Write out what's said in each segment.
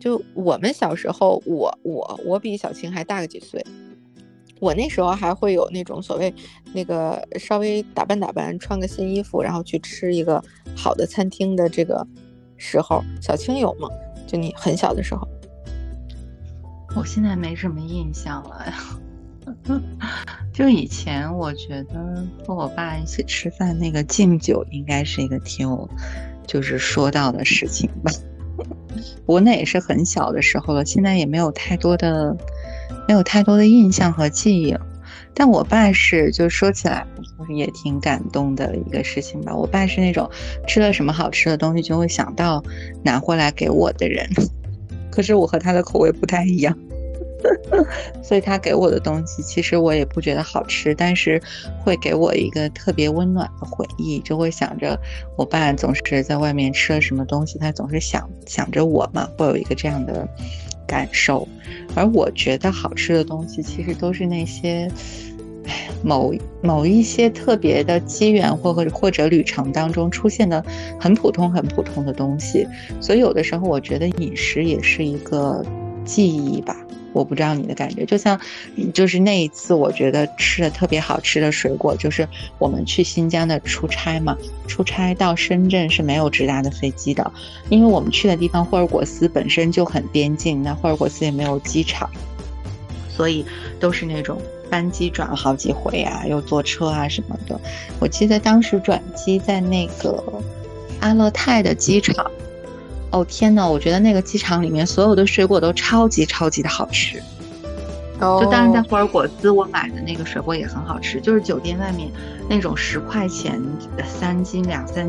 就我们小时候，我比小晴还大个几岁，我那时候还会有那种所谓那个稍微打扮打扮，穿个新衣服，然后去吃一个好的餐厅的这个时候。小青有吗？就你很小的时候？我现在没什么印象了呀。就以前我觉得和我爸一起吃饭那个敬酒应该是一个挺有就是说到的事情吧。不过那也是很小的时候了，现在也没有太多的印象和记忆了。但我爸是，就说起来也挺感动的一个事情吧，我爸是那种吃了什么好吃的东西就会想到拿回来给我的人，可是我和他的口味不太一样。所以他给我的东西其实我也不觉得好吃，但是会给我一个特别温暖的回忆，就会想着我爸总是在外面吃了什么东西，他总是想着我嘛，会有一个这样的感受。而我觉得好吃的东西其实都是那些某一些特别的机缘或者旅程当中出现的很普通的东西。所以有的时候我觉得饮食也是一个记忆吧，我不知道你的感觉。就像就是那一次我觉得吃的特别好吃的水果，就是我们去新疆的出差嘛，出差到深圳是没有直达的飞机的，因为我们去的地方霍尔果斯本身就很边境，那霍尔果斯也没有机场，所以都是那种班机转好几回啊，又坐车啊什么的。我记得当时转机在那个阿勒泰的机场，哦天哪，我觉得那个机场里面所有的水果都超级超级的好吃。就当然在霍尔果斯我买的那个水果也很好吃，就是酒店外面那种10块钱2-3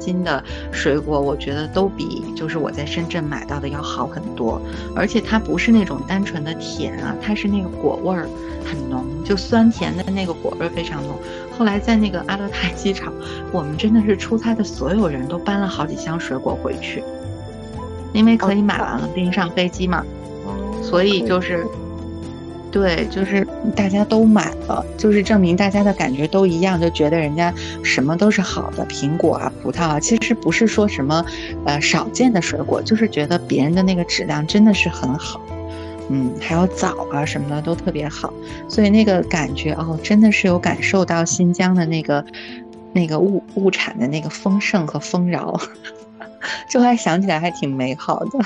斤的水果，我觉得都比就是我在深圳买到的要好很多。而且它不是那种单纯的甜啊，它是那个果味儿很浓，就酸甜的那个果味非常浓。后来在那个阿勒泰机场，我们真的是出差的所有人都搬了好几箱水果回去，因为可以买完了并上飞机嘛，所以就是对，就是大家都买了，就是证明大家的感觉都一样，就觉得人家什么都是好的，苹果啊葡萄啊，其实不是说什么少见的水果，就是觉得别人的那个质量真的是很好。还有枣啊什么的都特别好，所以那个感觉哦，真的是有感受到新疆的那个物产的那个丰盛和丰饶。就还想起来还挺美好的。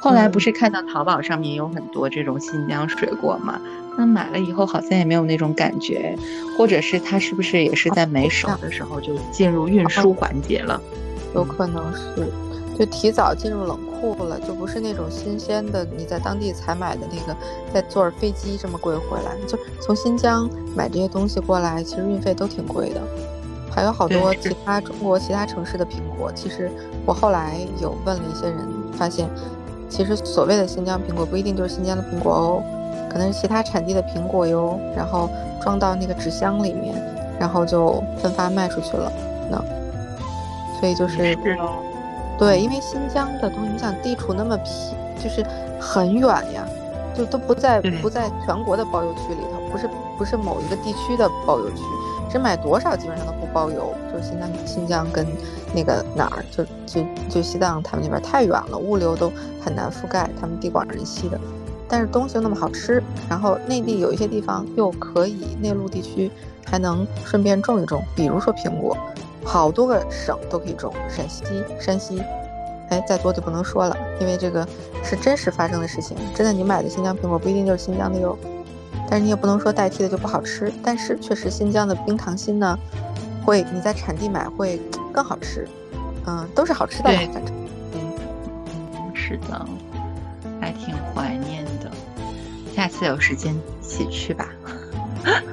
后来不是看到淘宝上面有很多这种新疆水果嘛，那买了以后好像也没有那种感觉，或者是它是不是也是在没熟的时候就进入运输环节了，有可能是就提早进入冷库了，就不是那种新鲜的你在当地采买的那个再坐飞机这么贵回来。就从新疆买这些东西过来其实运费都挺贵的，还有好多其他中国其他城市的苹果，其实我后来有问了一些人，发现其实所谓的新疆苹果不一定就是新疆的苹果哦，可能是其他产地的苹果哟，然后装到那个纸箱里面，然后就分发卖出去了呢。所以就是对，因为新疆的东西你想地处那么僻，就是很远呀，就都不在全国的包邮区里头，不是某一个地区的包邮区，只买多少基本上都不包邮。就新疆跟那个哪儿，就西藏他们那边太远了，物流都很难覆盖，他们地广人稀的，但是东西又那么好吃，然后内地有一些地方又可以，内陆地区还能顺便种一种，比如说苹果，好多个省都可以种，山西，再多就不能说了，因为这个是真实发生的事情，真的你买的新疆苹果不一定就是新疆的哟。但是你也不能说代替的就不好吃，但是确实新疆的冰糖心呢，你在产地买会更好吃，都是好吃的，反正，是的，还挺怀念的。下次有时间一起去吧。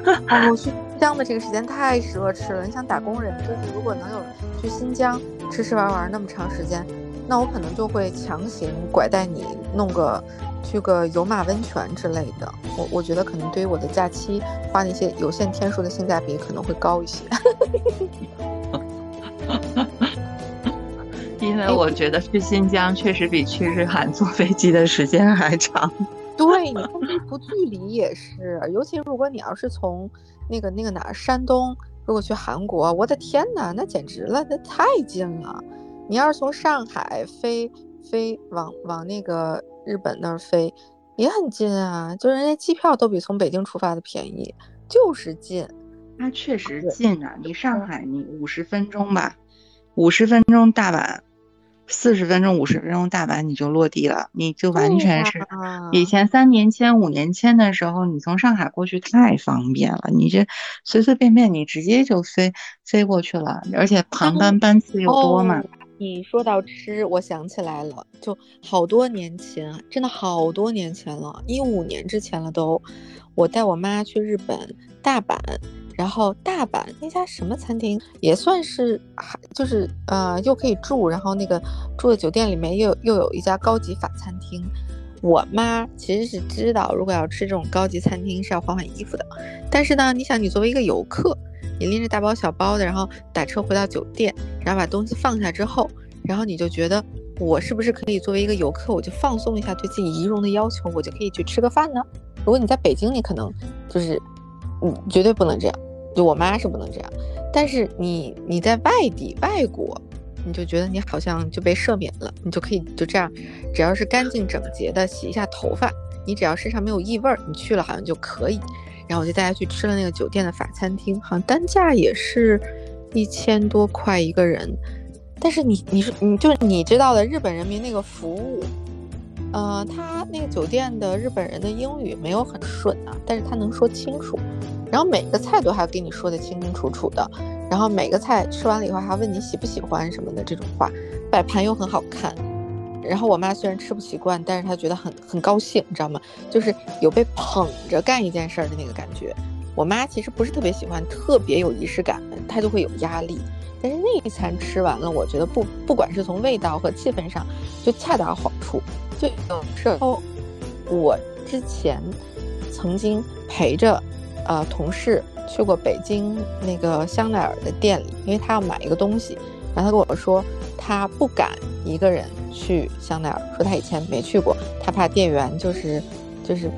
我去新疆的这个时间太适合吃了，你想打工人就是如果能有去新疆吃吃玩玩那么长时间，那我可能就会强行拐带你弄个。去个油马温泉之类的，我觉得可能对于我的假期花那些有限天数的性价比可能会高一些。因为我觉得去新疆确实比去日韩坐飞机的时间还长。对，你不距离也是，尤其如果你要是从那个哪山东，如果去韩国，我的天哪，那简直了，那太近了。你要是从上海飞飞往那个日本那儿飞也很近啊，就人家机票都比从北京出发的便宜，就是近。它确实近啊，你上海你50分钟吧，50分钟大阪，40分钟50分钟大阪你就落地了，你就完全是。以前3年前5年前的时候，你从上海过去太方便了，你这随随便便你直接就飞过去了，而且航班次又多嘛。你说到吃，我想起来了，就好多年前，真的好多年前了，15年之前了都。我带我妈去日本大阪，然后大阪那家什么餐厅也算是，就是又可以住，然后那个住的酒店里面又有一家高级法餐厅。我妈其实是知道，如果要吃这种高级餐厅是要换衣服的，但是呢，你想你作为一个游客，你拎着大包小包的，然后打车回到酒店，然后把东西放下之后，然后你就觉得我是不是可以作为一个游客，我就放松一下对自己仪容的要求，我就可以去吃个饭呢？如果你在北京，你可能就是绝对不能这样，就我妈是不能这样，但是你在外地外国，你就觉得你好像就被赦免了，你就可以就这样，只要是干净整洁的洗一下头发，你只要身上没有异味，你去了好像就可以。然后我就带她去吃了那个酒店的法餐厅，好像单价也是1000多块一个人，但是你知道的日本人民那个服务，他那个酒店的日本人的英语没有很顺啊，但是他能说清楚，然后每个菜都还要给你说的清清楚楚的，然后每个菜吃完了以后还问你喜不喜欢什么的这种话，摆盘又很好看。然后我妈虽然吃不习惯，但是她觉得很高兴，你知道吗？就是有被捧着干一件事的那个感觉。我妈其实不是特别喜欢特别有仪式感，她就会有压力。但是那一餐吃完了，我觉得不管是从味道和气氛上，就恰到好处。就有我之前曾经陪着同事去过北京那个香奈儿的店里，因为他要买一个东西，然后他跟我说他不敢一个人去香奈儿，说他以前没去过，他怕店员就是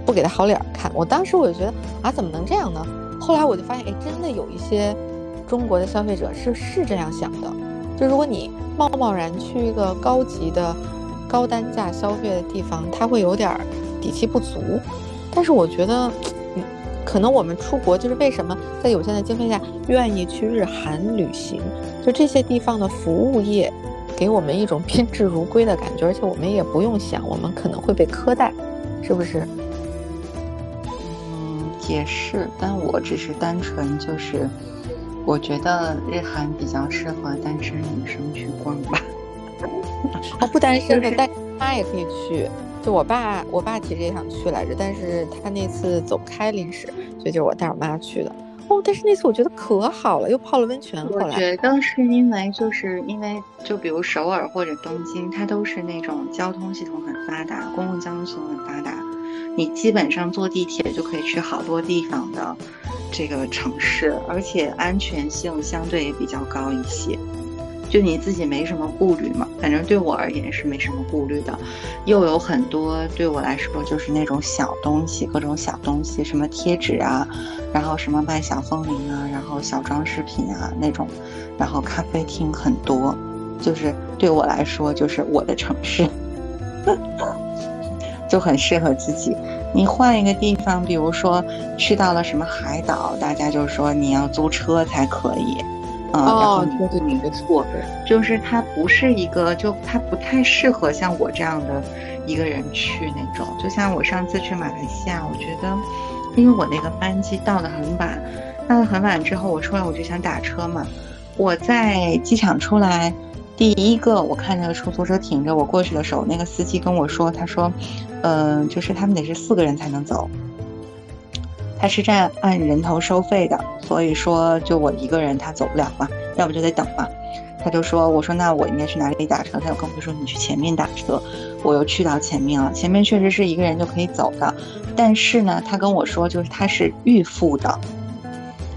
不给他好脸看。我当时我就觉得啊，怎么能这样呢？后来我就发现，哎，真的有一些中国的消费者是这样想的，就如果你贸贸然去一个高级的高单价消费的地方，他会有点底气不足。但是我觉得可能我们出国就是为什么在有限的经费下愿意去日韩旅行，就这些地方的服务业给我们一种宾至如归的感觉，而且我们也不用想我们可能会被苛待，是不是？也是，但我只是单纯就是我觉得日韩比较适合单身女生去逛吧。哦，不单身的，但他也可以去。就我爸其实也想去来着，但是他那次走开临时，所以就是我带我妈去的。哦，但是那次我觉得可好了，又泡了温泉。我觉得是因为就比如首尔或者东京，它都是那种交通系统很发达，公共交通系统很发达，你基本上坐地铁就可以去好多地方的这个城市，而且安全性相对也比较高一些。就你自己没什么顾虑嘛，反正对我而言是没什么顾虑的，又有很多对我来说就是那种小东西，各种小东西，什么贴纸啊，然后什么卖小风铃啊，然后小装饰品啊那种，然后咖啡厅很多，就是对我来说就是我的城市就很适合自己。你换一个地方，比如说去到了什么海岛，大家就说你要租车才可以，然后你对你的错，就是它不是一个，就它不太适合像我这样的一个人去那种。就像我上次去马来西亚，我觉得因为我那个班机到得很晚之后，我出来我就想打车嘛。我在机场出来第一个我看那个出租车停着，我过去的时候那个司机跟我说，他说就是他们得是4个人才能走，他是按人头收费的，所以说就我一个人他走不了嘛，要不就得等嘛。他就说，我说那我应该去哪里打车？他就跟我说你去前面打车。我又去到前面了，前面确实是一个人就可以走的，但是呢他跟我说就是他是预付的，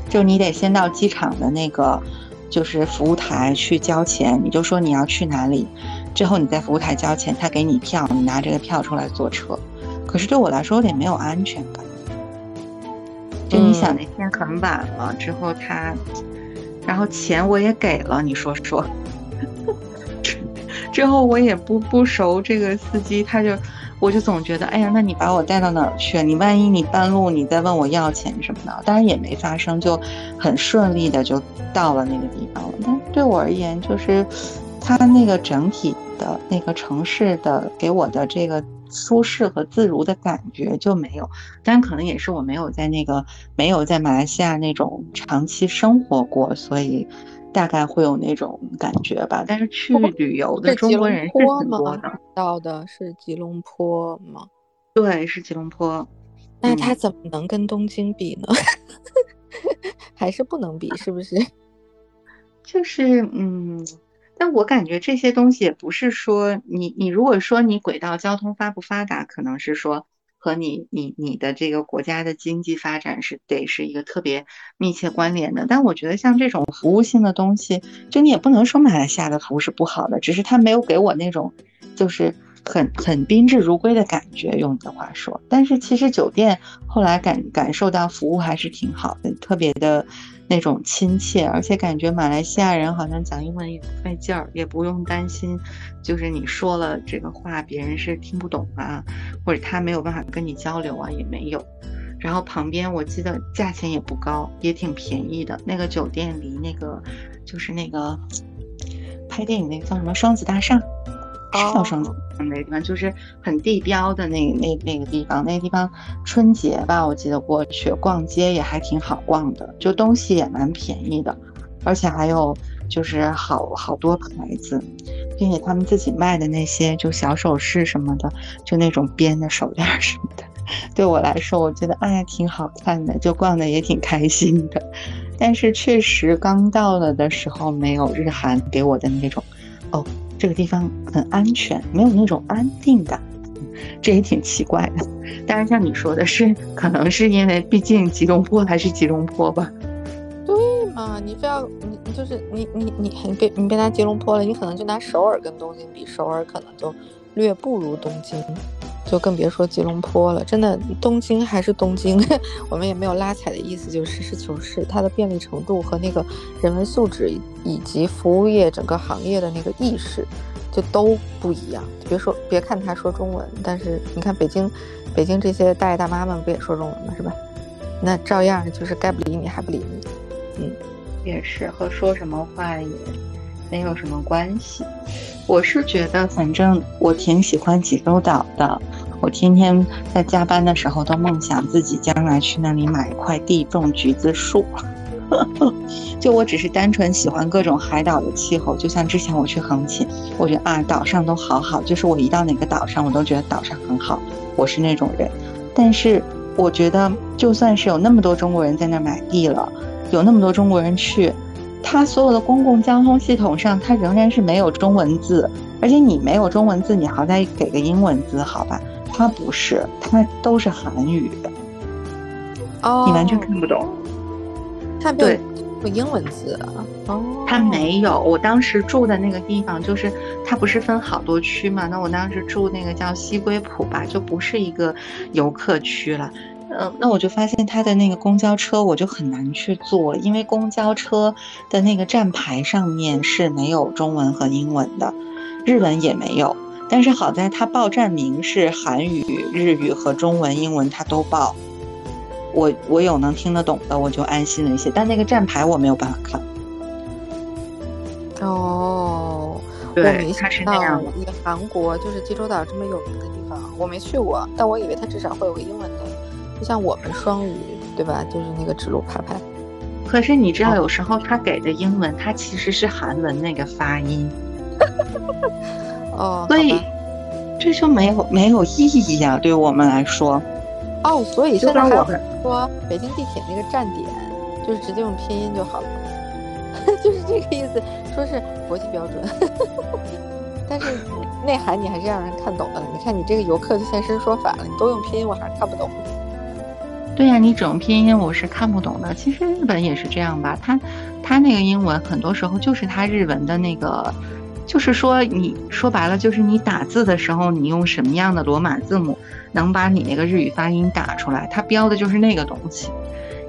就你得先到机场的那个就是服务台去交钱，你就说你要去哪里，之后你在服务台交钱，他给你票，你拿这个票出来坐车。可是对我来说有点没有安全感，就你想那天很晚了之后然后钱我也给了，你说之后我也不熟这个司机，我就总觉得，哎呀，那你把我带到哪儿去？你万一你半路你再问我要钱什么的，当然也没发生，就很顺利的就到了那个地方了。但对我而言，就是它那个整体的那个城市的给我的这个舒适和自如的感觉就没有，但可能也是我没有在马来西亚那种长期生活过，所以大概会有那种感觉吧。但是去旅游的中国人是挺多的。到的是吉隆坡吗？对，是吉隆坡。那它怎么能跟东京比呢？还是不能比，是不是？就是但我感觉这些东西也不是说你如果说你轨道交通发不发达，可能是说和你的这个国家的经济发展得是一个特别密切关联的。但我觉得像这种服务性的东西，就你也不能说马来西亚的服务是不好的，只是它没有给我那种就是很宾至如归的感觉，用你的话说。但是其实酒店后来感受到服务还是挺好的，特别的那种亲切，而且感觉马来西亚人好像讲英文也不费劲儿，也不用担心就是你说了这个话别人是听不懂啊，或者他没有办法跟你交流啊，也没有。然后旁边我记得价钱也不高，也挺便宜的，那个酒店离那个就是那个拍电影那个叫什么双子大厦，是叫双子大厦那个地方，就是很地标的那个地方。那个地方春节吧，我记得过去逛街也还挺好逛的，就东西也蛮便宜的，而且还有就是好多牌子，并且他们自己卖的那些就小首饰什么的，就那种编的手链什么的，对我来说我觉得哎挺好看的，就逛的也挺开心的。但是确实刚到了的时候没有日韩给我的那种这个地方很安全，没有那种安定感，这也挺奇怪的。但是像你说的是，可能是因为毕竟吉隆坡还是吉隆坡吧。对嘛，你非要你别拿吉隆坡了，你可能就拿首尔跟东京比，首尔可能就略不如东京，就更别说吉隆坡了。真的，东京还是东京，我们也没有拉踩的意思，就实事求是，它的便利程度和那个人文素质以及服务业整个行业的那个意识就都不一样。别看他说中文，但是你看北京这些大爷大妈们不也说中文吗？是吧？那照样就是该不理你还不理你。也是，和说什么话也没有什么关系。我是觉得反正我挺喜欢济州岛的，我天天在加班的时候都梦想自己将来去那里买一块地种橘子树。就我只是单纯喜欢各种海岛的气候，就像之前我去横琴，我觉得啊岛上都好好，就是我一到哪个岛上我都觉得岛上很好，我是那种人。但是我觉得就算是有那么多中国人在那买地了，有那么多中国人去，它所有的公共交通系统上它仍然是没有中文字，而且你没有中文字你好歹给个英文字好吧，它不是，它都是韩语的，你完全看不懂。它对有英文字啊？它没有。我当时住的那个地方就是它不是分好多区嘛，那我当时住那个叫西归浦吧，就不是一个游客区了。那我就发现它的那个公交车我就很难去坐，因为公交车的那个站牌上面是没有中文和英文的，日文也没有。但是好在它报站名是韩语、日语和中文、英文它都报，我有能听得懂的我就安心了一些，但那个站牌我没有办法看。我没想到你韩国就是济州岛这么有名的地方，我没去过，但我以为它至少会有个英文的，就像我们双语对吧，就是那个指鹿啪啪。可是你知道有时候他给的英文它其实是韩文那个发音。所以这就没有意义啊，对我们来说。所以现在还有人说北京地铁那个站点就是直接用拼音就好了。就是这个意思，说是国际标准。但是内涵你还是让人看懂的了，你看你这个游客就现身说法了，你都用拼音我还是看不懂。对呀，你整拼音我是看不懂的。其实日本也是这样吧，他那个英文很多时候就是他日文的那个，就是说你说白了就是你打字的时候你用什么样的罗马字母能把你那个日语发音打出来，它标的就是那个东西，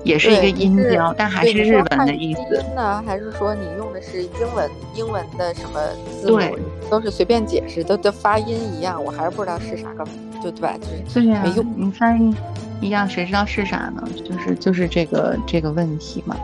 也是一个音标，但还是日文的意思。还是说你用的是英文的什么字母都是随便解释，都发音一样，我还是不知道是啥个，就对吧？就是没用，你发音一样，谁知道是啥呢？就是这个问题嘛。